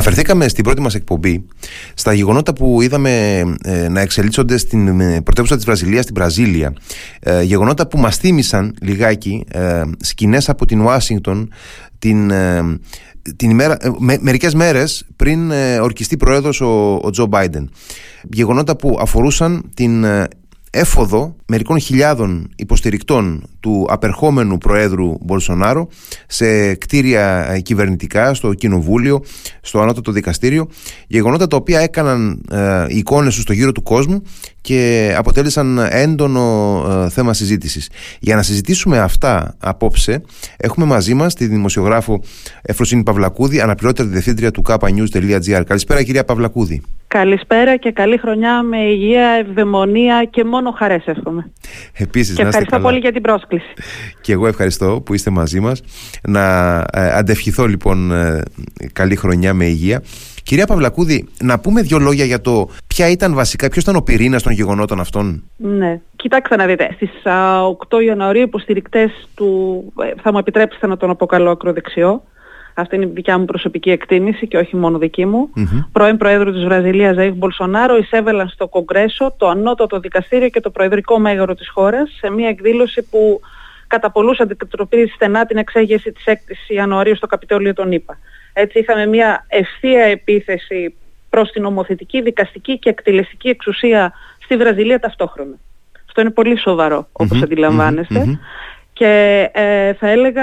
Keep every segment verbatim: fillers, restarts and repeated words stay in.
Αναφερθήκαμε στην πρώτη μας εκπομπή στα γεγονότα που είδαμε ε, να εξελίσσονται στην ε, πρωτεύουσα της Βραζιλίας, στην Βραζίλια. Ε, γεγονότα που μας θύμισαν λιγάκι ε, σκηνές από την Ουάσιγκτον την, ε, την ημέρα, ε, με, μερικές μέρες πριν ε, ορκιστεί πρόεδρος ο, ο Τζο Μπάιντεν. Γεγονότα που αφορούσαν την ε, έφοδο μερικών χιλιάδων υποστηρικτών του απερχόμενου Προέδρου Μπολσονάρο σε κτίρια κυβερνητικά, στο Κοινοβούλιο, στο Ανώτατο Δικαστήριο, γεγονότα τα οποία έκαναν ε, εικόνες στο γύρο του κόσμου και αποτέλεσαν έντονο ε, θέμα συζήτησης. Για να συζητήσουμε αυτά απόψε, έχουμε μαζί μας τη δημοσιογράφο Ευφροσύνη Παυλακούδη, αναπληρώτρια διευθύντρια του kappanews.gr. Καλησπέρα, κυρία Παυλακούδη. Καλησπέρα και καλή χρονιά με υγεία, ευδαιμονία και μόνο χαρές εύχομαι. Επίσης, και ευχαριστώ καλά. πολύ για την πρόσκληση. Και εγώ ευχαριστώ που είστε μαζί μας. Να ε, αντευχηθώ λοιπόν ε, καλή χρονιά με υγεία. Κυρία Παυλακούδη, να πούμε δύο λόγια για το ποια ήταν βασικά, ποιος ήταν ο πυρήνας των γεγονότων αυτών. Ναι, κοιτάξτε να δείτε. Στις α, οκτώ Ιανουαρίου υποστηρικτές του, θα μου επιτρέψετε να τον αποκαλώ ακροδεξιό, αυτή είναι η δικιά μου προσωπική εκτίμηση και όχι μόνο δική μου, mm-hmm. πρώην Προέδρου της Βραζιλίας Ζαΐχ Μπολσονάρο εισέβαλαν στο Κογκρέσο, το Ανώτατο Δικαστήριο και το Προεδρικό Μέγαρο της χώρας σε μια εκδήλωση που κατά πολλούς αντικατοπτρίζει στενά την εξέγερση της έκτης Ιανουαρίου στο Καπιτόλιο των ΗΠΑ. Έτσι είχαμε μια ευθεία επίθεση προς την νομοθετική, δικαστική και εκτελεστική εξουσία στη Βραζιλία ταυτόχρονα. Αυτό είναι πολύ σοβαρό, όπως mm-hmm. αντιλαμβάνεστε. Mm-hmm. Και ε, θα έλεγα,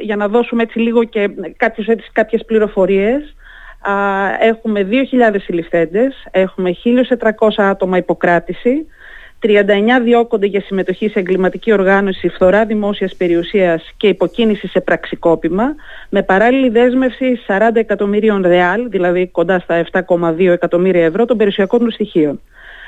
για να δώσουμε έτσι λίγο και κάποιες, έτσι, κάποιες πληροφορίες, α, έχουμε δύο χιλιάδες συλληφθέντες, έχουμε χίλια τετρακόσια άτομα υποκράτηση, τριάντα εννέα διώκονται για συμμετοχή σε εγκληματική οργάνωση, φθορά δημόσιας περιουσίας και υποκίνηση σε πραξικόπημα, με παράλληλη δέσμευση σαράντα εκατομμυρίων ρεάλ, δηλαδή κοντά στα επτά κόμμα δύο εκατομμύρια ευρώ των περιουσιακών του στοιχείων.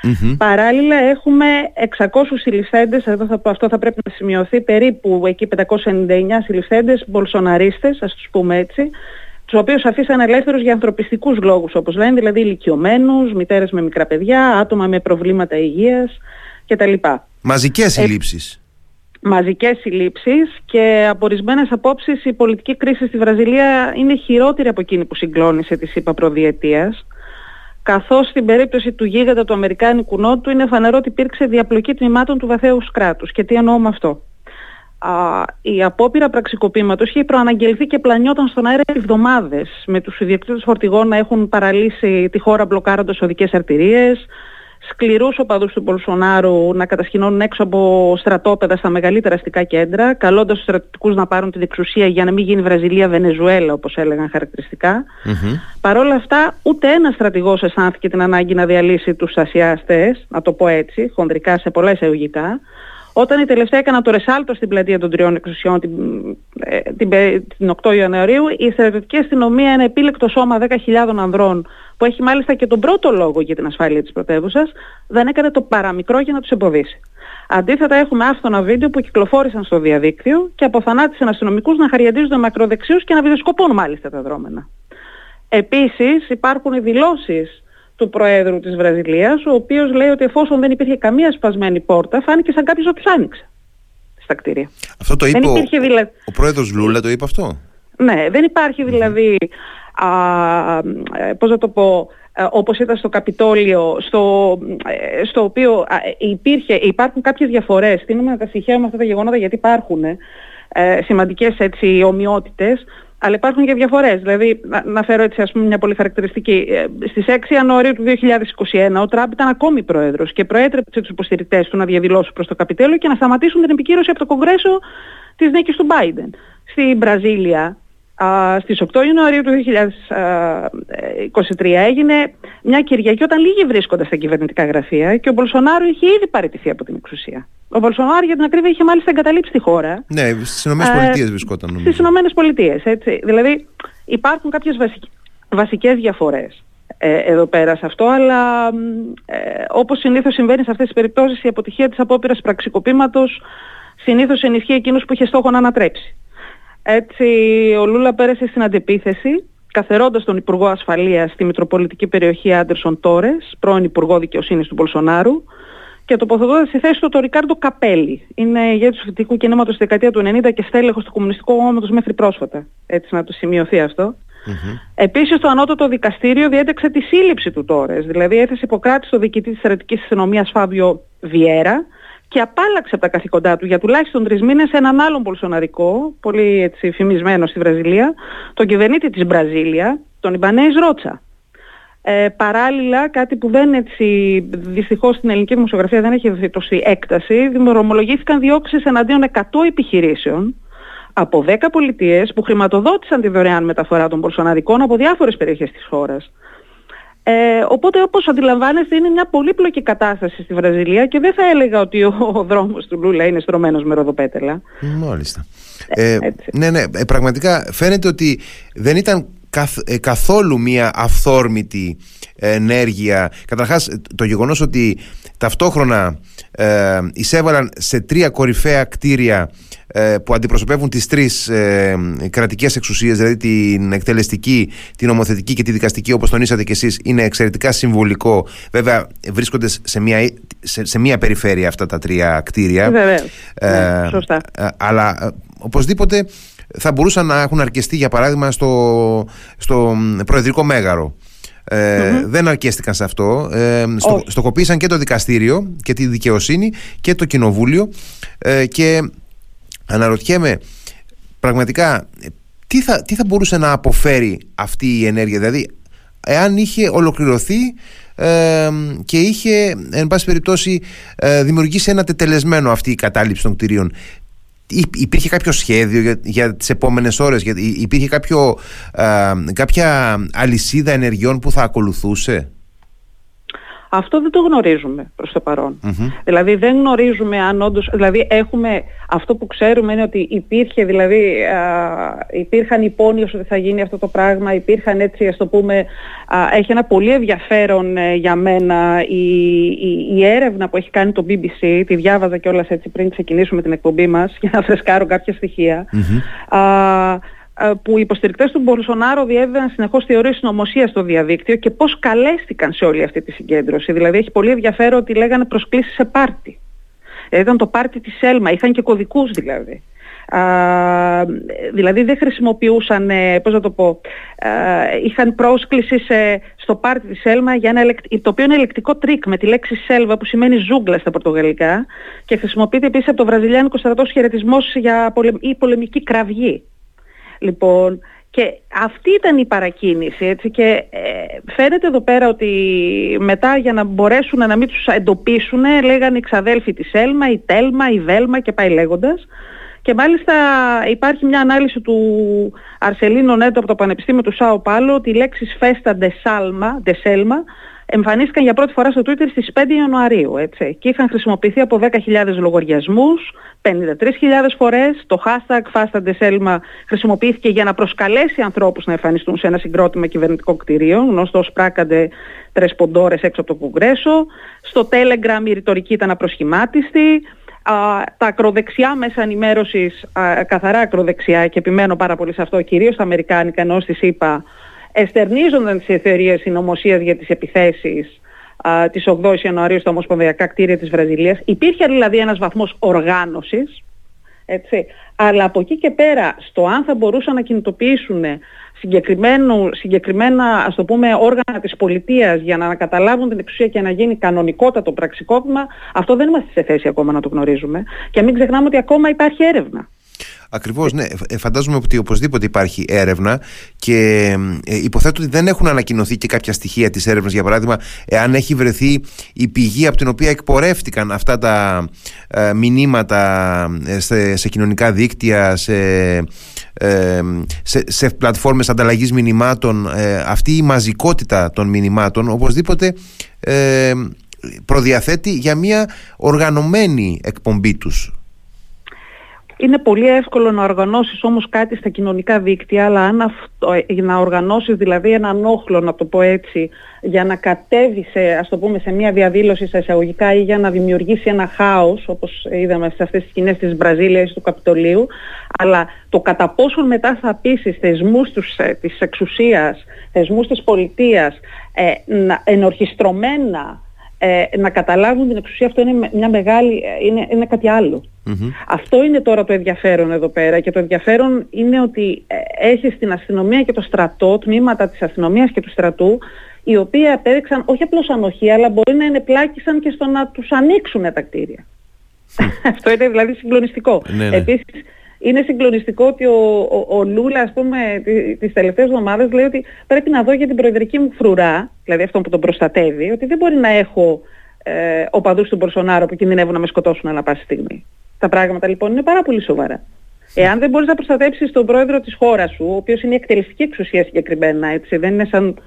Mm-hmm. Παράλληλα έχουμε εξακόσιους συλληφθέντες, αυτό θα πρέπει να σημειωθεί, περίπου εκεί πεντακόσιοι ενενήντα εννέα συλληφθέντες, μπολσοναρίστες, ας τους πούμε έτσι, τους οποίους αφήσαν ελεύθερους για ανθρωπιστικούς λόγους, όπως λένε, δηλαδή ηλικιωμένους, μητέρες με μικρά παιδιά, άτομα με προβλήματα υγείας κτλ. Μαζικές συλλήψεις. Μαζικές συλλήψεις και από ορισμένες απόψεις η πολιτική κρίση στη Βραζιλία είναι χειρότερη από εκείνη που συγκλώνησε τη ΗΠΑ προδιετίας. Καθώς στην περίπτωση του γίγαντα του Αμερικάνικου Νότου είναι φανερό ότι υπήρξε διαπλοκή τμήματων του βαθέους κράτους. Και τι εννοώ με αυτό. Α, η απόπειρα πραξικοπήματος είχε προαναγγελθεί και πλανιόταν στον αέρα εβδομάδες, με τους ιδιοκτήτες φορτηγών να έχουν παραλύσει τη χώρα μπλοκάροντας οδικές αρτηρίες, σκληρούς οπαδούς του Μπολσονάρου να κατασκηνώνουν έξω από στρατόπεδα στα μεγαλύτερα αστικά κέντρα, καλώντας τους στρατιωτικούς να πάρουν την εξουσία για να μην γίνει Βραζιλία Βενεζουέλα, όπως έλεγαν χαρακτηριστικά. Mm-hmm. Παρ' όλα αυτά, ούτε ένας στρατηγός αισθάνθηκε την ανάγκη να διαλύσει τους ασιάστες, να το πω έτσι, χονδρικά σε πολλά εισαγωγικά, όταν οι τελευταίοι έκαναν το ρεσάλτο στην πλατεία των τριών εξουσιών την, την, την οκτώ Ιανουαρίου, η στρατιωτική αστυνομία, ένα επίλεκτο σώμα δέκα χιλιάδων ανδρών, που έχει μάλιστα και τον πρώτο λόγο για την ασφάλεια της πρωτεύουσας, δεν έκανε το παραμικρό για να τους εμποδίσει. Αντίθετα, έχουμε άφθονα βίντεο που κυκλοφόρησαν στο διαδίκτυο και αποφανάτισαν αστυνομικούς να χαριαντίζονται με ακροδεξιούς και να βιντεοσκοπούν μάλιστα τα δρόμενα. Επίσης, υπάρχουν οι δηλώσεις του Προέδρου της Βραζιλίας, ο οποίος λέει ότι εφόσον δεν υπήρχε καμία σπασμένη πόρτα, φάνηκε σαν κάποιος να τους άνοιξε στα κτίρια. Αυτό το είπε ο, δηλα... ο Πρόεδρος Λούλα, το είπε αυτό. Ναι, δεν υπάρχει δηλαδή, α, πώς να το πω, α, όπως ήταν στο Καπιτόλιο, στο, στο οποίο α, υπήρχε, υπάρχουν κάποιες διαφορές, τείνουμε να τα συγχαίουμε αυτά τα γεγονότα γιατί υπάρχουν ε, σημαντικές έτσι ομοιότητες, αλλά υπάρχουν και διαφορές. Δηλαδή, να, να φέρω έτσι ας πούμε μια πολύ χαρακτηριστική. Στις έξι Ιανουαρίου του δύο χιλιάδες είκοσι ένα ο Τραμπ ήταν ακόμη πρόεδρος και προέτρεψε τους υποστηρικτές του να διαδηλώσουν προς το Καπιτέλιο και να σταματήσουν την επικύρωση από το Κογκρέσο της νίκης του Μπάιντεν. Στη Βραζίλια, α, στις οκτώ Ιανουαρίου του δύο χιλιάδες είκοσι τρία έγινε μια Κυριακή όταν λίγοι βρίσκονταν στα κυβερνητικά γραφεία και ο Μπολσονάρο είχε ήδη παραιτηθεί από την εξουσία. Ο Μπολσονάρο, για την ακρίβεια, είχε μάλιστα εγκαταλείψει τη χώρα. Ναι, στις ΗΠΑ ε, βρισκόταν. Νομίζω. Στις ΗΠΑ, έτσι. Δηλαδή υπάρχουν κάποιες βασικ... βασικές διαφορές ε, εδώ πέρα σε αυτό, αλλά ε, όπως συνήθως συμβαίνει σε αυτές τις περιπτώσεις, η αποτυχία της απόπειρας πραξικοπήματος συνήθως ενισχύει εκείνους που είχε στόχο να ανατρέψει. Έτσι, ο Λούλα πέρασε στην αντεπίθεση, καθερώντας τον Υπουργό Ασφαλείας στη Μητροπολιτική περιοχή Άντερσον Τόρες, πρώην Υπουργό Δικαιοσύνης του Μπολσονάρου, και τοποθετώντας στη θέση του τον Ρικάρντο Καπέλη. Είναι ηγέτης του φοιτητικού κινήματος στη δεκαετία του ενενήντα και στέλεχος του Κομμουνιστικού Κόμματος μέχρι πρόσφατα. Έτσι να το σημειωθεί αυτό. Mm-hmm. Επίσης, το Ανώτατο Δικαστήριο διέταξε τη σύλληψη του Τόρες, δηλαδή έθεσε υποκράτη στο διοικητή της στρατιωτικής αστυνομίας Φάβιο Βιέρα και απάλλαξε από τα καθήκοντά του για τουλάχιστον τρεις μήνες έναν άλλον πολσοναρικό, πολύ έτσι, φημισμένο στη Βραζιλία, τον κυβερνήτη της Βραζίλια, τον Ιμπανέης Ρότσα. Ε, παράλληλα, κάτι που δεν έτσι, δυστυχώς στην ελληνική δημοσιογραφία δεν έχει δοθεί έκταση, δημορομολογήθηκαν διώξεις εναντίον εκατό επιχειρήσεων από δέκα πολιτείες που χρηματοδότησαν τη δωρεάν μεταφορά των πολσοναρικών από διάφορες περιοχές της χώρας. Ε, οπότε, όπως αντιλαμβάνεστε, είναι μια πολύπλοκη κατάσταση στη Βραζιλία και δεν θα έλεγα ότι ο, ο δρόμος του Λούλα είναι στρωμένος με ροδοπέτελα. Μάλιστα. Ε, ε, ναι, ναι, πραγματικά φαίνεται ότι δεν ήταν καθ, ε, καθόλου μια αυθόρμητη ενέργεια. Καταρχάς, το γεγονός ότι ταυτόχρονα ε, εισέβαλαν σε τρία κορυφαία κτίρια ε, που αντιπροσωπεύουν τις τρεις ε, κρατικές εξουσίες, δηλαδή την εκτελεστική, την νομοθετική και τη δικαστική, όπως τονίσατε κι εσείς, είναι εξαιρετικά συμβολικό. Βέβαια βρίσκονται σε μια, σε, σε μια περιφέρεια αυτά τα τρία κτίρια. Βέβαια, ε, ναι, σωστά. Ε, αλλά ε, οπωσδήποτε θα μπορούσαν να έχουν αρκεστεί, για παράδειγμα, στο, στο Προεδρικό Μέγαρο. Ε, mm-hmm. Δεν αρκέστηκαν σε αυτό. Ε, στο, στοχοποίησαν και το δικαστήριο και τη δικαιοσύνη και το κοινοβούλιο. Ε, και αναρωτιέμαι πραγματικά τι θα, τι θα μπορούσε να αποφέρει αυτή η ενέργεια, δηλαδή εάν είχε ολοκληρωθεί ε, και είχε, εν πάση περιπτώσει, ε, δημιουργήσει ένα τετελεσμένο αυτή η κατάληψη των κτηρίων. Υπήρχε κάποιο σχέδιο για, για τις επόμενες ώρες, για, υπήρχε κάποιο, α, κάποια αλυσίδα ενεργειών που θα ακολουθούσε? Αυτό δεν το γνωρίζουμε προς το παρόν. Mm-hmm. Δηλαδή δεν γνωρίζουμε αν όντως, δηλαδή έχουμε, αυτό που ξέρουμε είναι ότι υπήρχε, δηλαδή α, υπήρχαν υπόνοιες ότι θα γίνει αυτό το πράγμα, υπήρχαν έτσι, ας το πούμε, α, έχει ένα πολύ ενδιαφέρον ε, για μένα η, η, η έρευνα που έχει κάνει το μπι μπι σι, τη διάβαζα κιόλας έτσι πριν ξεκινήσουμε την εκπομπή μας για να φρεσκάρω κάποια στοιχεία. Mm-hmm. α, που οι υποστηρικτές του Μπολσονάρο διέβαιναν συνεχώς θεωρίες συνωμοσίας στο διαδίκτυο και πώς καλέστηκαν σε όλη αυτή τη συγκέντρωση. Δηλαδή έχει πολύ ενδιαφέρον ότι λέγανε προσκλήσεις σε πάρτι. Ήταν το πάρτι της Έλμα, είχαν και κωδικούς δηλαδή. Α, δηλαδή δεν χρησιμοποιούσαν, πώς να το πω, α, είχαν πρόσκληση σε, στο πάρτι της Έλμα για ένα, το οποίο είναι ελεκτικό τρίκ με τη λέξη Σέλβα που σημαίνει ζούγκλα στα πορτογαλικά και χρησιμοποιείται επίσης από το βραζιλιάνικο στρατό ως χαιρετισμός για πολεμ, ή πολεμική κραυγή. Λοιπόν, και αυτή ήταν η παρακίνηση, έτσι, και ε, φαίνεται εδώ πέρα ότι μετά για να μπορέσουν να μην τους εντοπίσουν λέγανε οι ξαδέλφοι της Έλμα, η Τέλμα, η Βέλμα και πάει λέγοντας. Και μάλιστα υπάρχει μια ανάλυση του Αρσελίνο Νέτο από το Πανεπιστήμιο του Σάο Πάλο ότι οι λέξεις Φέστα Ντε Σέλμα εμφανίστηκαν για πρώτη φορά στο Twitter στις πέντε Ιανουαρίου, έτσι, και είχαν χρησιμοποιηθεί από δέκα χιλιάδες λογαριασμούς, πενήντα τρεις χιλιάδες φορές. Το hashtag Fasta Nde Selma χρησιμοποιήθηκε για να προσκαλέσει ανθρώπους να εμφανιστούν σε ένα συγκρότημα κυβερνητικών κτηρίων, γνωστό ως Πράκαντε Τρεσποντόρες έξω από το Κογκρέσο. Στο Telegram η ρητορική ήταν απροσχημάτιστη. Uh, τα ακροδεξιά μέσα ενημέρωσης, uh, καθαρά ακροδεξιά, και επιμένω πάρα πολύ σε αυτό, κυρίως τα αμερικάνικα ενώ στις ΗΠΑ, εστερνίζονταν τις θεωρίες συνωμοσίας για τις επιθέσεις uh, της όγδοης Ιανουαρίου στα ομοσπονδιακά κτίρια της Βραζιλίας. Υπήρχε δηλαδή ένας βαθμός οργάνωσης, έτσι, αλλά από εκεί και πέρα στο αν θα μπορούσαν να κινητοποιήσουν συγκεκριμένα, ας το πούμε, όργανα της πολιτείας για να καταλάβουν την εξουσία και να γίνει κανονικότατο πραξικόπημα, αυτό δεν είμαστε σε θέση ακόμα να το γνωρίζουμε. Και μην ξεχνάμε ότι ακόμα υπάρχει έρευνα. Ακριβώς, ναι. Φαντάζομαι ότι οπωσδήποτε υπάρχει έρευνα και υποθέτω ότι δεν έχουν ανακοινωθεί και κάποια στοιχεία της έρευνας. Για παράδειγμα, εάν έχει βρεθεί η πηγή από την οποία εκπορεύτηκαν αυτά τα ε, μηνύματα σε, σε κοινωνικά δίκτυα, σε, ε, σε, σε πλατφόρμες ανταλλαγής μηνυμάτων, ε, αυτή η μαζικότητα των μηνυμάτων οπωσδήποτε ε, προδιαθέτει για μια οργανωμένη εκπομπή τους. Είναι πολύ εύκολο να οργανώσεις όμως κάτι στα κοινωνικά δίκτυα, αλλά αν αυτό, να οργανώσεις δηλαδή έναν όχλο, να το πω έτσι, για να κατέβει σε, ας το πούμε, σε μια διαδήλωση στα εισαγωγικά ή για να δημιουργήσει ένα χάος, όπως είδαμε σε αυτές τις σκηνές της Βραζίλιας, του Καπιτολίου, αλλά το κατά πόσον μετά θα πείσεις θεσμούς τους, της εξουσίας, θεσμούς της πολιτείας, ε, ενορχιστρωμένα ε, να καταλάβουν την εξουσία. Αυτό είναι, μια μεγάλη, είναι, είναι κάτι άλλο. Mm-hmm. Αυτό είναι τώρα το ενδιαφέρον εδώ πέρα, και το ενδιαφέρον είναι ότι έχει στην αστυνομία και το στρατό, τμήματα της αστυνομίας και του στρατού, οι οποίοι απέδειξαν όχι απλώς ανοχή, αλλά μπορεί να ενεπλάκησαν και στο να τους ανοίξουν τα κτίρια. Αυτό είναι δηλαδή συγκλονιστικό. Ναι, ναι. Επίσης, είναι συγκλονιστικό ότι ο, ο, ο Λούλα, ας πούμε, τις τελευταίες εβδομάδες λέει ότι πρέπει να δω για την προεδρική μου φρουρά, δηλαδή αυτόν που τον προστατεύει, ότι δεν μπορεί να έχω ε, οπαδούς του Μπορσονάρο που κινδυνεύουν να με σκοτώσουν ανά πάση στιγμή. Τα πράγματα λοιπόν είναι πάρα πολύ σοβαρά. Εάν δεν μπορείς να προστατέψεις τον πρόεδρο της χώρας σου, ο οποίος είναι η εκτελεστική εξουσία συγκεκριμένα, έτσι, δεν είναι σαν,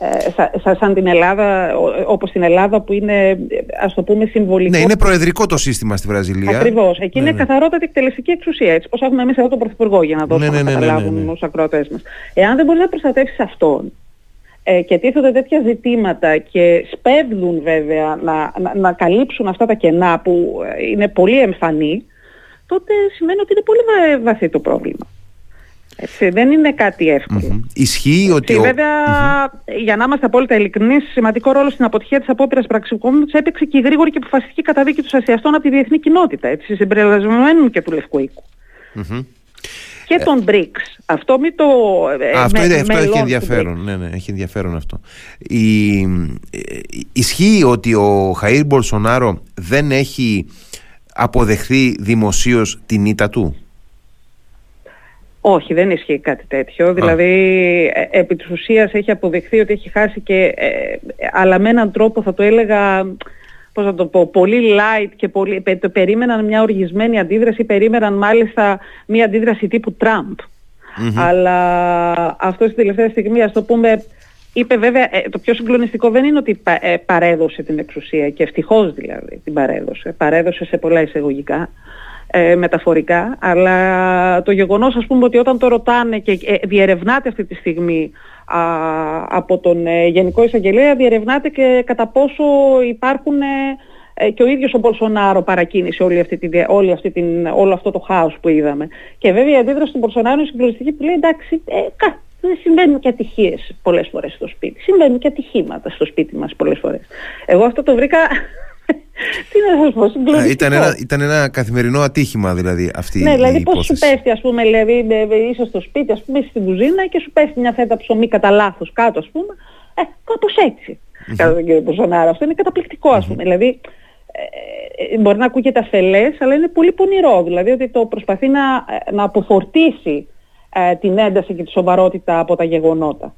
ε, σαν, σαν την Ελλάδα, όπως την Ελλάδα που είναι, ας το πούμε, συμβολικό. Ναι, είναι προεδρικό το σύστημα στη Βραζιλία. Ακριβώς. Εκεί ναι, είναι ναι. καθαρότατη εκτελεστική εξουσία, έτσι, όπως έχουμε εμείς εδώ τον Πρωθυπουργό, για να δώσουμε ναι, ναι, ναι, να καταλάβουν ναι, ναι, ναι. τους ακροατές μας. Εάν δεν μπορείς να προστατέψεις αυτόν, ε, και τίθονται τέτοια ζητήματα και σπέβδουν βέβαια να, να, να καλύψουν αυτά τα κενά που είναι πολύ εμφανή, τότε σημαίνει ότι είναι πολύ βα, βαθύ το πρόβλημα. Έτσι, δεν είναι κάτι εύκολο. Mm-hmm. Ισχύει ότι... Και βέβαια, mm-hmm. για να είμαστε απόλυτα ειλικρινείς, σημαντικό ρόλο στην αποτυχία της απόπειρας πραξικοπήματος έπαιξε και η γρήγορη και αποφασιστική καταδίκη των ασιαστών από τη διεθνή κοινότητα, έτσι, συμπεριλαμβανομένου και του Λευκού Οίκου. Mm-hmm. Και των μπρικς. Αυτό μην το... Αυτό, με, είναι, αυτό έχει ενδιαφέρον. Ναι, ναι, έχει ενδιαφέρον αυτό. Η, ισχύει ότι ο Χαΐρ Μπολσονάρο δεν έχει αποδεχθεί δημοσίως την ήττα του. Όχι, δεν ισχύει κάτι τέτοιο. Α. Δηλαδή, επί της ουσίας έχει αποδεχθεί ότι έχει χάσει και... Ε, αλλά με έναν τρόπο θα το έλεγα... Πώς να το πω, πολύ light και πολύ, πε, περίμεναν μια οργισμένη αντίδραση, περίμεναν μάλιστα μια αντίδραση τύπου Τραμπ. Mm-hmm. Αλλά αυτό στην τελευταία στιγμή, ας το πούμε, είπε βέβαια, ε, το πιο συγκλονιστικό δεν είναι ότι πα, ε, παρέδωσε την εξουσία, και ευτυχώς δηλαδή την παρέδωσε. Παρέδωσε σε πολλά εισαγωγικά, ε, μεταφορικά, αλλά το γεγονός, ας πούμε, ότι όταν το ρωτάνε και ε, διερευνάται αυτή τη στιγμή, Α, από τον ε, Γενικό Εισαγγελέα, διερευνάται και κατά πόσο υπάρχουν ε, και ο ίδιος ο Μπολσονάρο παρακίνησε όλη αυτή την, όλη αυτή την, όλο αυτό το χάος που είδαμε. Και βέβαια η αντίδραση του Μπολσονάρου είναι συγκλονιστική, που λέει εντάξει, ε, κα, συμβαίνουν και ατυχίες πολλές φορές στο σπίτι, συμβαίνουν και ατυχήματα στο σπίτι μας πολλές φορές. Εγώ αυτό το βρήκα... Τι να σας πω, συγκλονιστικό. Ήταν ένα, ήταν ένα καθημερινό ατύχημα δηλαδή αυτή η υπόθεση. Ναι, δηλαδή πώς σου πέφτει, ας πούμε, δηλαδή, είσαι στο σπίτι, ας πούμε, στην κουζίνα και σου πέφτει μια φέτα ψωμί κατά λάθος κάτω, ας πούμε. Ε, κάπως έτσι, κατά τον κύριο Μπολσονάρο. Αυτό είναι καταπληκτικό, ας πούμε. Δηλαδή, ε, μπορεί να ακούγεται αφελές, αλλά είναι πολύ πονηρό. Δηλαδή, ότι το προσπαθεί να, να αποφορτήσει ε, την ένταση και τη σοβαρότητα από τα γεγονότα,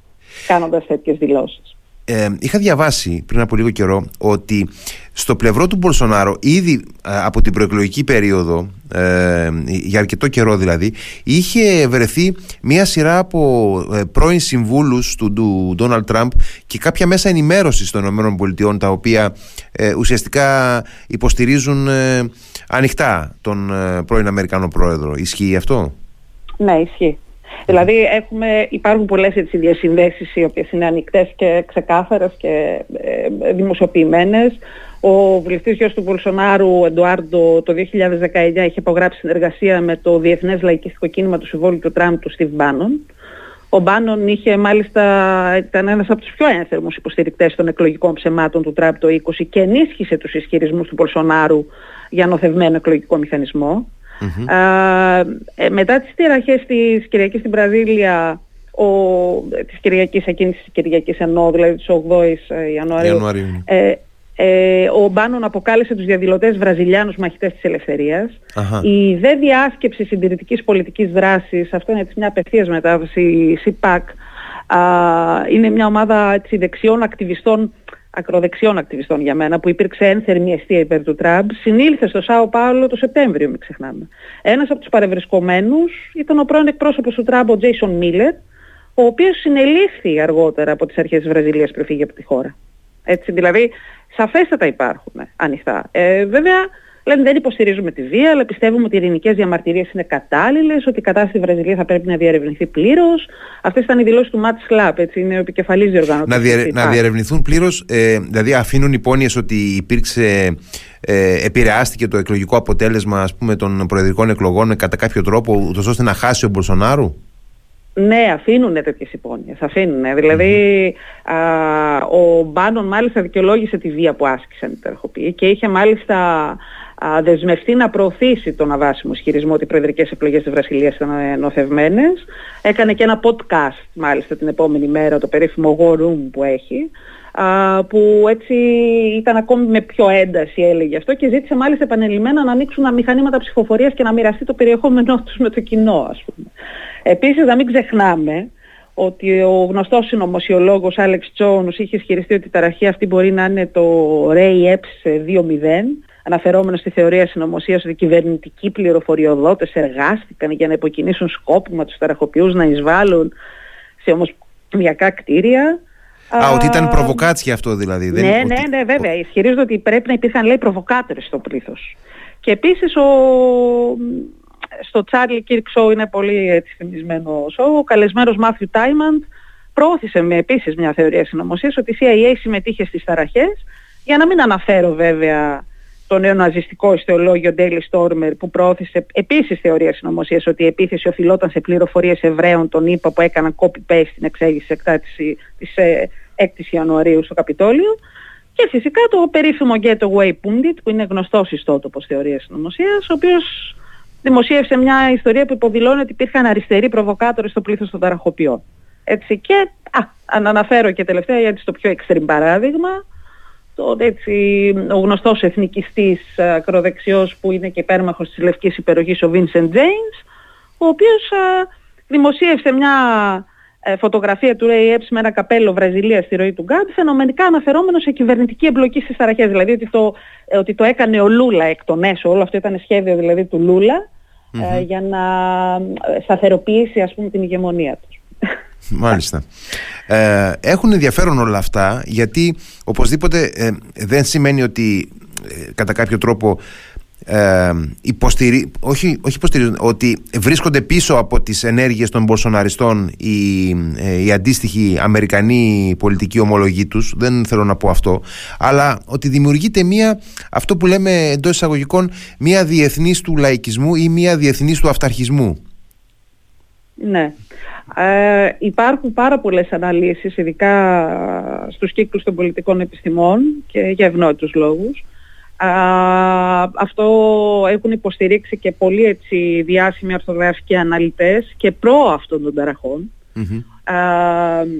κάνοντας τέτοιες δηλώσεις. Ε, είχα διαβάσει πριν από λίγο καιρό ότι στο πλευρό του Μπολσονάρο ήδη από την προεκλογική περίοδο, ε, για αρκετό καιρό δηλαδή, είχε βρεθεί μια σειρά από ε, πρώην συμβούλους του Ντόναλντ Τραμπ και κάποια μέσα ενημέρωσης των ΗΠΑ, τα οποία ε, ουσιαστικά υποστηρίζουν ε, ανοιχτά τον ε, πρώην Αμερικανό πρόεδρο. Ισχύει αυτό? Ναι, ισχύει. Δηλαδή έχουμε, υπάρχουν πολλές έτσι διασυνδέσεις οι οποίες είναι ανοιχτές και ξεκάθαρες και ε, δημοσιοποιημένες. Ο βουλευτής γιος του Μπολσονάρου, Εντουάρντο, το δύο χιλιάδες δεκαεννιά είχε υπογράψει συνεργασία με το Διεθνές Λαϊκιστικό Κίνημα του Συμβόλου του Τραμπ, του Στιβ Μπάνον. Ο Μπάνον είχε μάλιστα, ήταν ένας από τους πιο ένθερμους υποστηρικτές των εκλογικών ψεμάτων του Τραμπ το είκοσι και ενίσχυσε τους ισχυρισμούς του Μπολσονάρου για νοθευμένο εκλογικό μηχανισμό. Mm-hmm. Α, ε, μετά τις τυραχές της Κυριακής στην Βραζίλια, ο, της Κυριακής εκείνης της Κυριακής εννοώ, δηλαδή της όγδοης ε, Ιανουαρίου, Ιανουαρίου. Ε, ε, ο Μπάνον αποκάλεσε τους διαδηλωτές Βραζιλιάνους μαχητές της ελευθερίας. Αχα. Η δε διάσκεψη συντηρητικής πολιτικής δράσης, αυτό είναι μια απευθείας μετάβαση, η ΣΥΠΑΚ, είναι μια ομάδα έτσι, δεξιών ακτιβιστών, ακροδεξιών ακτιβιστών για μένα, που υπήρξε ένθερμη αιστεία υπέρ του Τραμπ, συνήλθε στο Σάο Πάολο το Σεπτέμβριο, μην ξεχνάμε. Ένας από τους παρευρισκομένους ήταν ο πρώην εκπρόσωπος του Τραμπ, ο Τζέισον Μίλερ, ο οποίος συνελήφθη αργότερα από τις αρχές της Βραζιλίας πριν φύγει από τη χώρα. Έτσι, δηλαδή, σαφέστατα υπάρχουν ανοιχτά. Ε, βέβαια, λένε δεν υποστηρίζουμε τη βία, αλλά πιστεύουμε ότι οι ειρηνικές διαμαρτυρίες είναι κατάλληλες, ότι η κατάσταση στη Βραζιλία θα πρέπει να διαρευνηθεί πλήρως. Αυτές ήταν οι δηλώσεις του Ματ Σλαπ, έτσι, είναι ο επικεφαλής διοργανωτής. Να, διε, να διαρευνηθούν πλήρως, ε, δηλαδή αφήνουν υπόνοιες ότι υπήρξε, ε, επηρεάστηκε το εκλογικό αποτέλεσμα, ας πούμε, των προεδρικών εκλογών κατά κάποιο τρόπο, ούτως ώστε να χάσει ο Μπολσονάρου. Ναι, αφήνουν τέτοιες υπόνοιες, αφήνουν. Δηλαδή, α, ο Μπάνον μάλιστα δικαιολόγησε τη βία που άσκησαν οι τερχοποιοί και είχε μάλιστα α, δεσμευτεί να προωθήσει τον αβάσιμο ισχυρισμό ότι οι προεδρικές εκλογές της Βραζιλίας ήταν νοθευμένες. Έκανε και ένα podcast μάλιστα την επόμενη μέρα, το περίφημο War Room που έχει, α, που έτσι ήταν ακόμη με πιο ένταση, έλεγε αυτό, και ζήτησε μάλιστα επανειλημμένα να ανοίξουν μηχανήματα ψηφοφορίας και να μοιραστεί το περιεχόμενό τους με το κοινό, ας πούμε. Επίσης, να μην ξεχνάμε ότι ο γνωστός συνωμοσιολόγος Alex Jones είχε ισχυριστεί ότι η ταραχή αυτή μπορεί να είναι το Ray Epps δύο μηδέν, αναφερόμενο στη θεωρία συνωμοσίας ότι κυβερνητικοί πληροφοριοδότες εργάστηκαν για να υποκινήσουν σκόπιμα τους ταραχοποιούς να εισβάλλουν σε ομοσπονδιακά κτίρια. Α, ότι ήταν προβοκάτσια αυτό δηλαδή. Ναι, δεν... ναι, ναι, ναι, βέβαια. Ισχυρίζονται ότι πρέπει να υπήρχαν, λέει, προβοκάτορες στο πλήθος. Και επίσης ο... στο Charlie Kirk Show, είναι πολύ έτσι θυμισμένο show, ο καλεσμένος Μάθιου Τάιμαντ προώθησε με επίσης μια θεωρία συνωμοσίας ότι η σι άι έι συμμετείχε στις ταραχές, για να μην αναφέρω βέβαια το νεοναζιστικό ιστεολόγιο Daily Stormer που προώθησε επίσης θεωρία συνωμοσίας ότι η επίθεση οφειλόταν σε πληροφορίες Εβραίων των ΗΠΑ που έκαναν copy-paste την εξέγηση εκτάτηση της έκτη Ιανουαρίου στο Καπιτόλιο. Και φυσικά το περίφημο Getaway Pundit, που είναι γνωστός ιστότοπος θεωρίας συνωμοσίας, ο οποίος δημοσίευσε μια ιστορία που υποδηλώνει ότι υπήρχαν αριστεροί προβοκάτορες στο πλήθος των ταραχοποιών. Έτσι, και α, αναφέρω και τελευταία, γιατί στο πιο extreme παράδειγμα, το, έτσι, ο γνωστός εθνικιστής ακροδεξιός που είναι και υπέρμαχος της λευκής υπεροχής, ο Vincent James, ο οποίος α, δημοσίευσε μια α, φωτογραφία του Ray Epps με ένα καπέλο Βραζιλία στη ροή του Γκάντ, φαινομενικά αναφερόμενο σε κυβερνητική εμπλοκή στις ταραχές. Δηλαδή ότι το, ότι το έκανε ο Λούλα εκ των έσω, όλο αυτό ήταν σχέδιο δηλαδή του Λούλα, mm-hmm. α, για να σταθεροποιήσει, ας πούμε, την ηγεμονία του. Μάλιστα. Ε, έχουν ενδιαφέρον όλα αυτά, γιατί οπωσδήποτε ε, δεν σημαίνει ότι ε, κατά κάποιο τρόπο ε, υποστηρι... όχι, όχι υποστηρίζουν, ότι βρίσκονται πίσω από τις ενέργειες των Μπολσοναριστών οι, ε, οι αντίστοιχοι Αμερικανοί πολιτικοί ομολογοί τους, δεν θέλω να πω αυτό, αλλά ότι δημιουργείται μία, αυτό που λέμε εντός εισαγωγικών, μία διεθνής του λαϊκισμού ή μία διεθνής του αυταρχισμού. Ναι. Ε, υπάρχουν πάρα πολλές αναλύσεις, ειδικά στους κύκλους των πολιτικών επιστημών, και για ευνόητους λόγους. Α, αυτό έχουν υποστηρίξει και πολλοί έτσι διάσημοι ορθογραφικοί αναλυτές και προ αυτών των ταραχών. Mm-hmm. Α,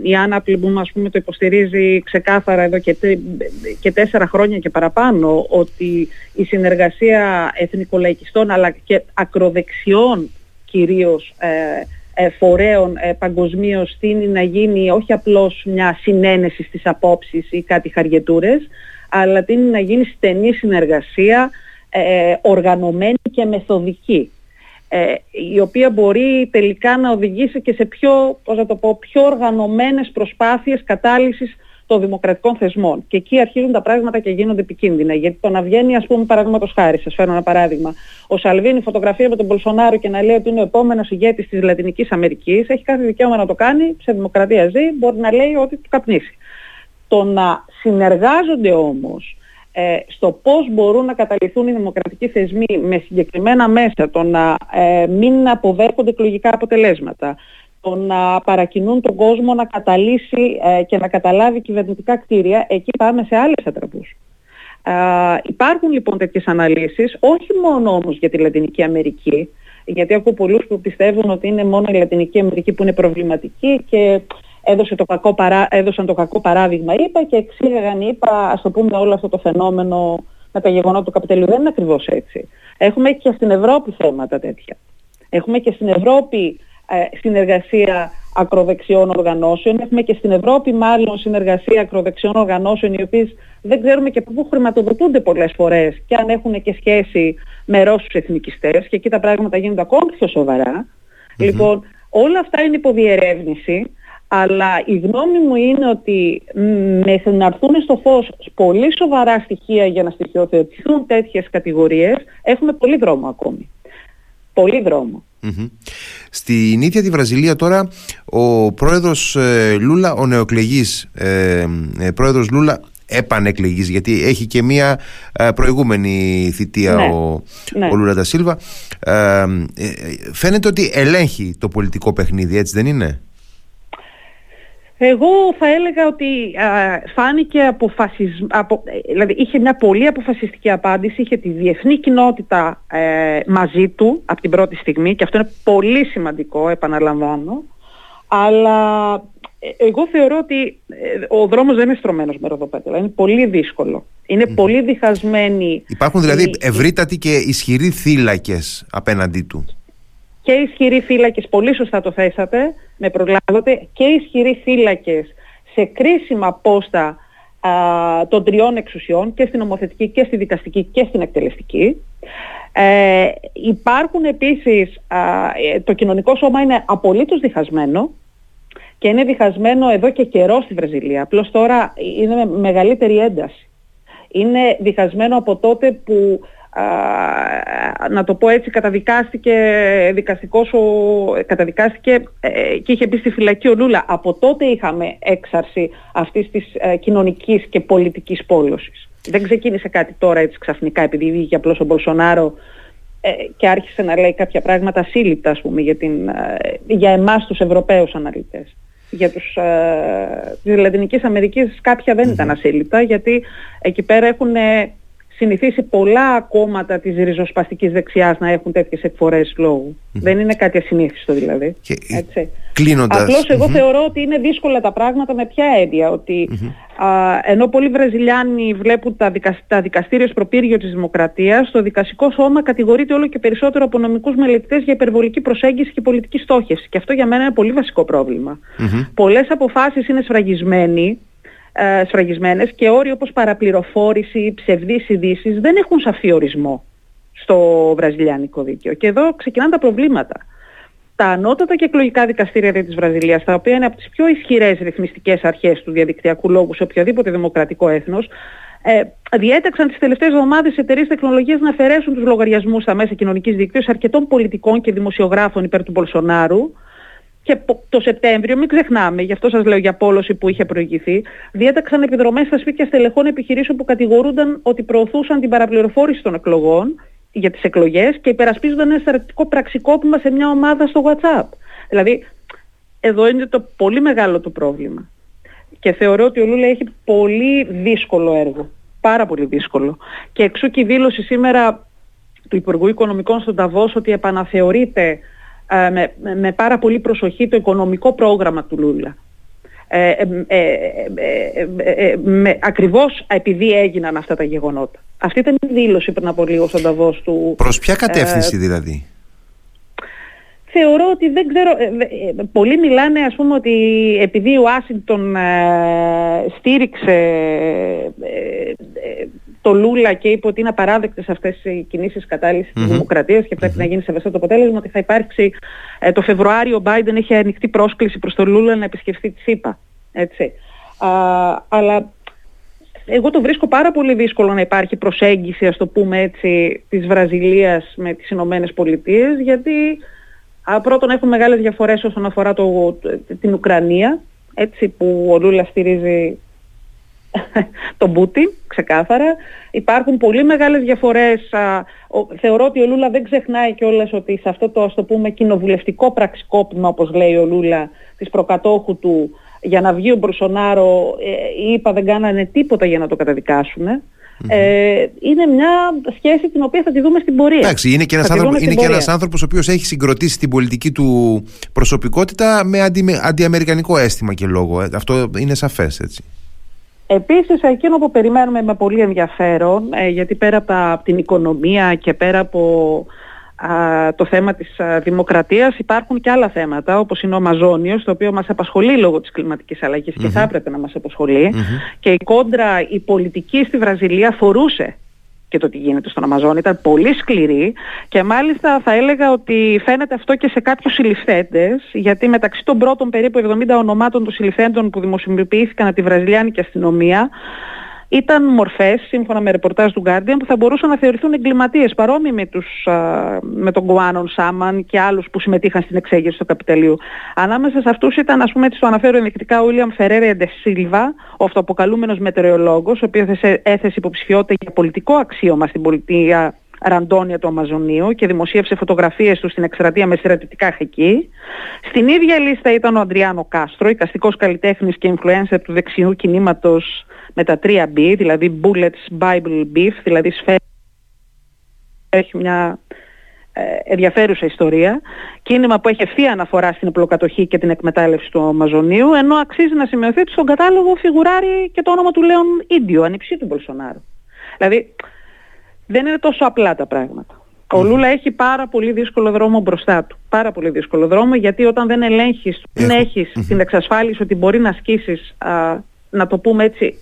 η Άννα Άπλμπαουμ, ας πούμε, το υποστηρίζει ξεκάθαρα εδώ και, τε, και τέσσερα χρόνια και παραπάνω, ότι η συνεργασία εθνικολαϊκιστών αλλά και ακροδεξιών κυρίως ε, φορέων ε, παγκοσμίως τείνει να γίνει όχι απλώς μια συνένεση στις απόψεις ή κάτι χαριετούρες, αλλά τείνει να γίνει στενή συνεργασία, ε, οργανωμένη και μεθοδική, ε, η οποία μπορεί τελικά να οδηγήσει και σε πιο, πώς να το πω, πιο οργανωμένες προσπάθειες κατάλυσης των δημοκρατικών θεσμών. Και εκεί αρχίζουν τα πράγματα και γίνονται επικίνδυνα. Γιατί το να βγαίνει, ας πούμε, παραδείγματος χάρη, σας φέρνω ένα παράδειγμα, ο Σαλβίνι φωτογραφία με τον Μπολσονάρο και να λέει ότι είναι ο επόμενος ηγέτης της Λατινικής Αμερικής, έχει κάθε δικαίωμα να το κάνει, σε δημοκρατία ζει, μπορεί να λέει ό,τι του καπνίσει. Το να συνεργάζονται όμως ε, στο πώς μπορούν να καταλυθούν οι δημοκρατικοί θεσμοί με συγκεκριμένα μέσα, το να ε, μην αποδέχονται εκλογικά αποτελέσματα, το να παρακινούν τον κόσμο να καταλύσει ε, και να καταλάβει κυβερνητικά κτίρια, εκεί πάμε σε άλλες ατραπούς. Ε, υπάρχουν λοιπόν τέτοιες αναλύσεις, όχι μόνο όμως για τη Λατινική Αμερική, γιατί ακούω πολλούς που πιστεύουν ότι είναι μόνο η Λατινική Αμερική που είναι προβληματική και έδωσε το κακό παρά... έδωσαν το κακό παράδειγμα, είπα, και εξήγαγαν, είπα, ας το πούμε, όλο αυτό το φαινόμενο με τα γεγονότα του καπιταλισμού. Δεν είναι ακριβώς έτσι. Έχουμε και στην Ευρώπη θέματα τέτοια. Έχουμε και στην Ευρώπη συνεργασία ακροδεξιών οργανώσεων. Έχουμε και στην Ευρώπη μάλλον συνεργασία ακροδεξιών οργανώσεων, οι οποίες δεν ξέρουμε και πού χρηματοδοτούνται πολλές φορές, και αν έχουν και σχέση με Ρώσους εθνικιστές, και εκεί τα πράγματα γίνονται ακόμη πιο σοβαρά. Mm-hmm. Λοιπόν, όλα αυτά είναι υποδιερεύνηση, αλλά η γνώμη μου είναι ότι μέχρι να έρθουν στο φως πολύ σοβαρά στοιχεία για να στοιχειοθετηθούν τέτοιες κατηγορίες, έχουμε πολύ δρόμο ακόμη. Πολύ δρόμο. Mm-hmm. Στην ίδια τη Βραζιλία τώρα ο πρόεδρος ε, Λούλα, ο νεοεκλεγής ε, ε, πρόεδρος Λούλα, επανεκλεγής, γιατί έχει και μία προηγούμενη θητεία, ναι, ο, ναι. ο Λούλα ντα Σίλβα. Ε, φαίνεται ότι ελέγχει το πολιτικό παιχνίδι, έτσι δεν είναι? Εγώ θα έλεγα ότι α, φάνηκε αποφασισμό, απο, δηλαδή είχε μια πολύ αποφασιστική απάντηση, είχε τη διεθνή κοινότητα ε, μαζί του από την πρώτη στιγμή, και αυτό είναι πολύ σημαντικό, επαναλαμβάνω, αλλά εγώ θεωρώ ότι ο δρόμος δεν είναι στρωμένος με ροδοπέταλα, είναι πολύ δύσκολο, είναι mm. πολύ διχασμένοι. Υπάρχουν δηλαδή ευρύτατοι και ισχυροί θύλακες απέναντί του. Και ισχυροί θύλακες, πολύ σωστά το θέσατε, με προλάβατε, και ισχυροί θύλακες σε κρίσιμα πόστα α, των τριών εξουσιών, και στην νομοθετική και στη δικαστική και στην εκτελεστική. Ε, υπάρχουν επίσης, α, το κοινωνικό σώμα είναι απολύτως διχασμένο, και είναι διχασμένο εδώ και καιρό στη Βραζιλία, απλώς τώρα είναι με μεγαλύτερη ένταση. Είναι διχασμένο από τότε που, α, να το πω έτσι, καταδικάστηκε, δικαστικός ο, καταδικάστηκε ε, και είχε μπει στη φυλακή ο Λούλα. Από τότε είχαμε έξαρση αυτής της ε, κοινωνικής και πολιτικής πόλωσης. Δεν ξεκίνησε κάτι τώρα έτσι ξαφνικά, επειδή βγήκε απλώς ο Μπολσονάρο ε, και άρχισε να λέει κάποια πράγματα σύλληπτα, ας πούμε, για, την, ε, για εμάς τους Ευρωπαίους αναλυτές. Για τους, ε, της Λατινικής Αμερικής κάποια δεν ήταν ασύλληπτα, γιατί εκεί πέρα έχουν ε, συνηθίσει πολλά κόμματα της ριζοσπαστικής δεξιάς να έχουν τέτοιες εκφορές λόγου. Mm-hmm. Δεν είναι κάτι ασυνήθιστο δηλαδή. Και, έτσι. Κλείνοντας, απλώς εγώ mm-hmm. θεωρώ ότι είναι δύσκολα τα πράγματα. Με ποια έννοια? Ότι mm-hmm. α, ενώ πολλοί Βραζιλιάνοι βλέπουν τα, δικασ, τα δικαστήρια ως προπύργιο της δημοκρατίας, το δικαστικό σώμα κατηγορείται όλο και περισσότερο από νομικούς μελετητές για υπερβολική προσέγγιση και πολιτική στόχευση. Και αυτό για μένα είναι πολύ βασικό πρόβλημα. Mm-hmm. Πολλές αποφάσεις είναι σφραγισμένοι. σφραγισμένες και όροι όπως παραπληροφόρηση ή ψευδείς ειδήσεις δεν έχουν σαφή ορισμό στο βραζιλιάνικο δίκαιο. Και εδώ ξεκινάνε τα προβλήματα. Τα ανώτατα και εκλογικά δικαστήρια της Βραζιλίας, τα οποία είναι από τις πιο ισχυρές ρυθμιστικές αρχές του διαδικτυακού λόγου σε οποιοδήποτε δημοκρατικό έθνος, ε, διέταξαν τις τελευταίες εβδομάδες εταιρείες τεχνολογίας να αφαιρέσουν τους λογαριασμούς στα μέσα κοινωνικής δικτύωσης αρκετών πολιτικών και δημοσιογράφων υπέρ του Μπολσονάρου. Και το Σεπτέμβριο, μην ξεχνάμε, γι' αυτό σας λέω για πόλωση που είχε προηγηθεί, διέταξαν επιδρομές στα σπίτια στελεχών επιχειρήσεων που κατηγορούνταν ότι προωθούσαν την παραπληροφόρηση των εκλογών για τις εκλογές και υπερασπίζονταν ένα στρατιωτικό πραξικόπημα σε μια ομάδα στο WhatsApp. Δηλαδή, εδώ είναι το πολύ μεγάλο του πρόβλημα. Και θεωρώ ότι ο Λούλα έχει πολύ δύσκολο έργο. Πάρα πολύ δύσκολο. Και εξού και η δήλωση σήμερα του Υπουργού Οικονομικών στον Νταβός ότι επαναθεωρείται Με, με πάρα πολύ προσοχή το οικονομικό πρόγραμμα του Λούλα. Ε, ε, ε, ε, ε, με, ακριβώς επειδή έγιναν αυτά τα γεγονότα. Αυτή ήταν η δήλωση πριν από λίγο στον Νταβός του... Προς ποια κατεύθυνση ε, δηλαδή? Θεωρώ ότι δεν ξέρω... Ε, ε, πολλοί μιλάνε, ας πούμε, ότι επειδή ο Ουάσινγκτον ε, στήριξε ε, ε, το Λούλα και είπε ότι είναι απαράδεκτες αυτές οι κινήσεις κατάλυσης mm-hmm. της δημοκρατίας και πρέπει mm-hmm. να γίνει σεβαστό το αποτέλεσμα, ότι θα υπάρξει ε, το Φεβρουάριο ο Μπάιντεν είχε ανοιχτή πρόσκληση προς τον Λούλα να επισκεφθεί τη ΗΠΑ. Έτσι. Α, αλλά εγώ το βρίσκω πάρα πολύ δύσκολο να υπάρχει προσέγγιση, ας το πούμε έτσι, της Βραζιλίας με τις Ηνωμένες Πολιτείες, γιατί α, πρώτον έχουν μεγάλες διαφορές όσον αφορά το, την Ουκρανία, έτσι, που ο Λούλα στηρίζει τον Πούτιν, ξεκάθαρα. Υπάρχουν πολύ μεγάλες διαφορές. Α, ο, θεωρώ ότι ο Λούλα δεν ξεχνάει κιόλας ότι σε αυτό το, ας το πούμε, κοινοβουλευτικό πραξικόπημα, όπως λέει ο Λούλα, της προκατόχου του, για να βγει ο Μπολσονάρο, ε, οι ΗΠΑ δεν κάνανε τίποτα για να το καταδικάσουν. Mm-hmm. Ε, είναι μια σχέση την οποία θα τη δούμε στην πορεία. Εντάξει, είναι και ένας άνθρωπος, είναι και ένας άνθρωπος ο οποίος έχει συγκροτήσει την πολιτική του προσωπικότητα με αντι, αντιαμερικανικό αίσθημα και λόγο. Ε, αυτό είναι σαφές, έτσι. Επίσης, εκείνο που περιμένουμε με πολύ ενδιαφέρον, ε, γιατί πέρα από, τα, από την οικονομία και πέρα από α, το θέμα της α, δημοκρατίας, υπάρχουν και άλλα θέματα, όπως είναι ο Αμαζόνιος, το οποίο μας απασχολεί λόγω της κλιματικής αλλαγής mm-hmm. και θα έπρεπε να μας απασχολεί. Mm-hmm. Και η κόντρα, η πολιτική στη Βραζιλία φορούσε και το τι γίνεται στον Αμαζόνιο, ήταν πολύ σκληρή, και μάλιστα θα έλεγα ότι φαίνεται αυτό και σε κάποιους συλληφθέντες, γιατί μεταξύ των πρώτων περίπου εβδομήντα ονομάτων των συλληφθέντων που δημοσιοποιήθηκαν από τη βραζιλιάνικη αστυνομία ήταν μορφές, σύμφωνα με ρεπορτάζ του Guardian, που θα μπορούσαν να θεωρηθούν εγκληματίες, παρόμοιοι με, τους, με τον Γκουάνον Σάμαν και άλλους που συμμετείχαν στην εξέγερση του καπιταλίου. Ανάμεσα σε αυτούς ήταν, ας πούμε, έτσι το αναφέρω ενδεικτικά, ο Ουίλιαμ Φερέιρα Ντε Σίλβα, ο αυτοαποκαλούμενος μετεωρολόγος, ο οποίος έθεσε υποψηφιότητα για πολιτικό αξίωμα στην πολιτεία Ραντόνια του Αμαζονίου και δημοσίευσε φωτογραφίες του στην εκστρατεία με στρατιωτικά χακί. Στην ίδια λίστα ήταν ο Αντριάνο Κάστρο, εικαστικός καλλιτέχνης και influencer του δεξιού κινήματος με τα τρία B, δηλαδή Bullets, Bible, Beef, δηλαδή σφαίρα. Έχει μια ε, ενδιαφέρουσα ιστορία. Κίνημα που έχει ευθεία αναφορά στην οπλοκατοχή και την εκμετάλλευση του Αμαζονίου, ενώ αξίζει να σημειωθεί ότι στον κατάλογο φιγουράρει και το όνομα του Λέον ντιο, ανιψιού του Μπολσονάρου. Δηλαδή, δεν είναι τόσο απλά τα πράγματα. Ο Λούλα έχει πάρα πολύ δύσκολο δρόμο μπροστά του. Πάρα πολύ δύσκολο δρόμο, γιατί όταν δεν ελέγχεις, δεν έχεις την εξασφάλιση ότι μπορεί να ασκήσεις, α, να το πούμε έτσι,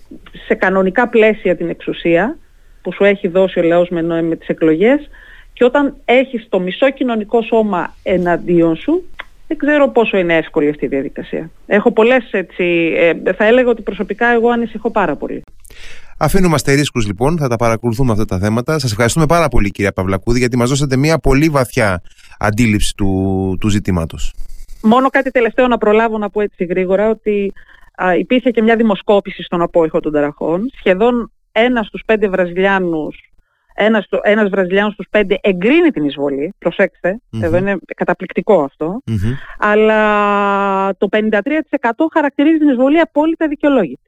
σε κανονικά πλαίσια την εξουσία που σου έχει δώσει ο λαός με, με τις εκλογές, και όταν έχεις το μισό κοινωνικό σώμα εναντίον σου, δεν ξέρω πόσο είναι εύκολη αυτή η διαδικασία. Έχω πολλές έτσι, ε, θα έλεγα ότι προσωπικά εγώ ανησυχώ πάρα πολύ. Αφήνουμε αστερίσκους λοιπόν, θα τα παρακολουθούμε αυτά τα θέματα. Σας ευχαριστούμε πάρα πολύ, κυρία Παυλακούδη, γιατί μας δώσατε μια πολύ βαθιά αντίληψη του, του ζητήματος. Μόνο κάτι τελευταίο να προλάβω να πω έτσι γρήγορα, ότι α, υπήρχε και μια δημοσκόπηση στον απόϊχο των ταραχών. Σχεδόν ένας στους πέντε Βραζιλιάνους, ένας, ένας Βραζιλιάνος στους πέντε εγκρίνει την εισβολή. Προσέξτε, mm-hmm. εδώ είναι καταπληκτικό αυτό. Mm-hmm. Αλλά το πενήντα τρία τοις εκατό χαρακτηρίζει την εισβολή απόλυτα δικαιολόγητη.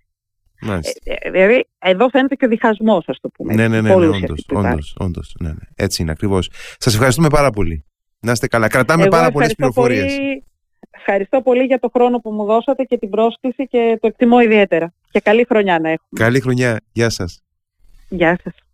Ε, δηλαδή, εδώ φαίνεται και ο διχασμός, ας το πούμε. Ναι, ναι, ναι, ναι, όντως, όντως, όντως, ναι, ναι. Έτσι είναι ακριβώς. Σας ευχαριστούμε πάρα πολύ. Να είστε καλά. Κρατάμε Εγώ πάρα πολλές πληροφορίες. Πολύ, ευχαριστώ πολύ για το χρόνο που μου δώσατε και την πρόσκληση, και το εκτιμώ ιδιαίτερα. Και καλή χρονιά να έχουμε. Καλή χρονιά. Γεια σας. Γεια σας.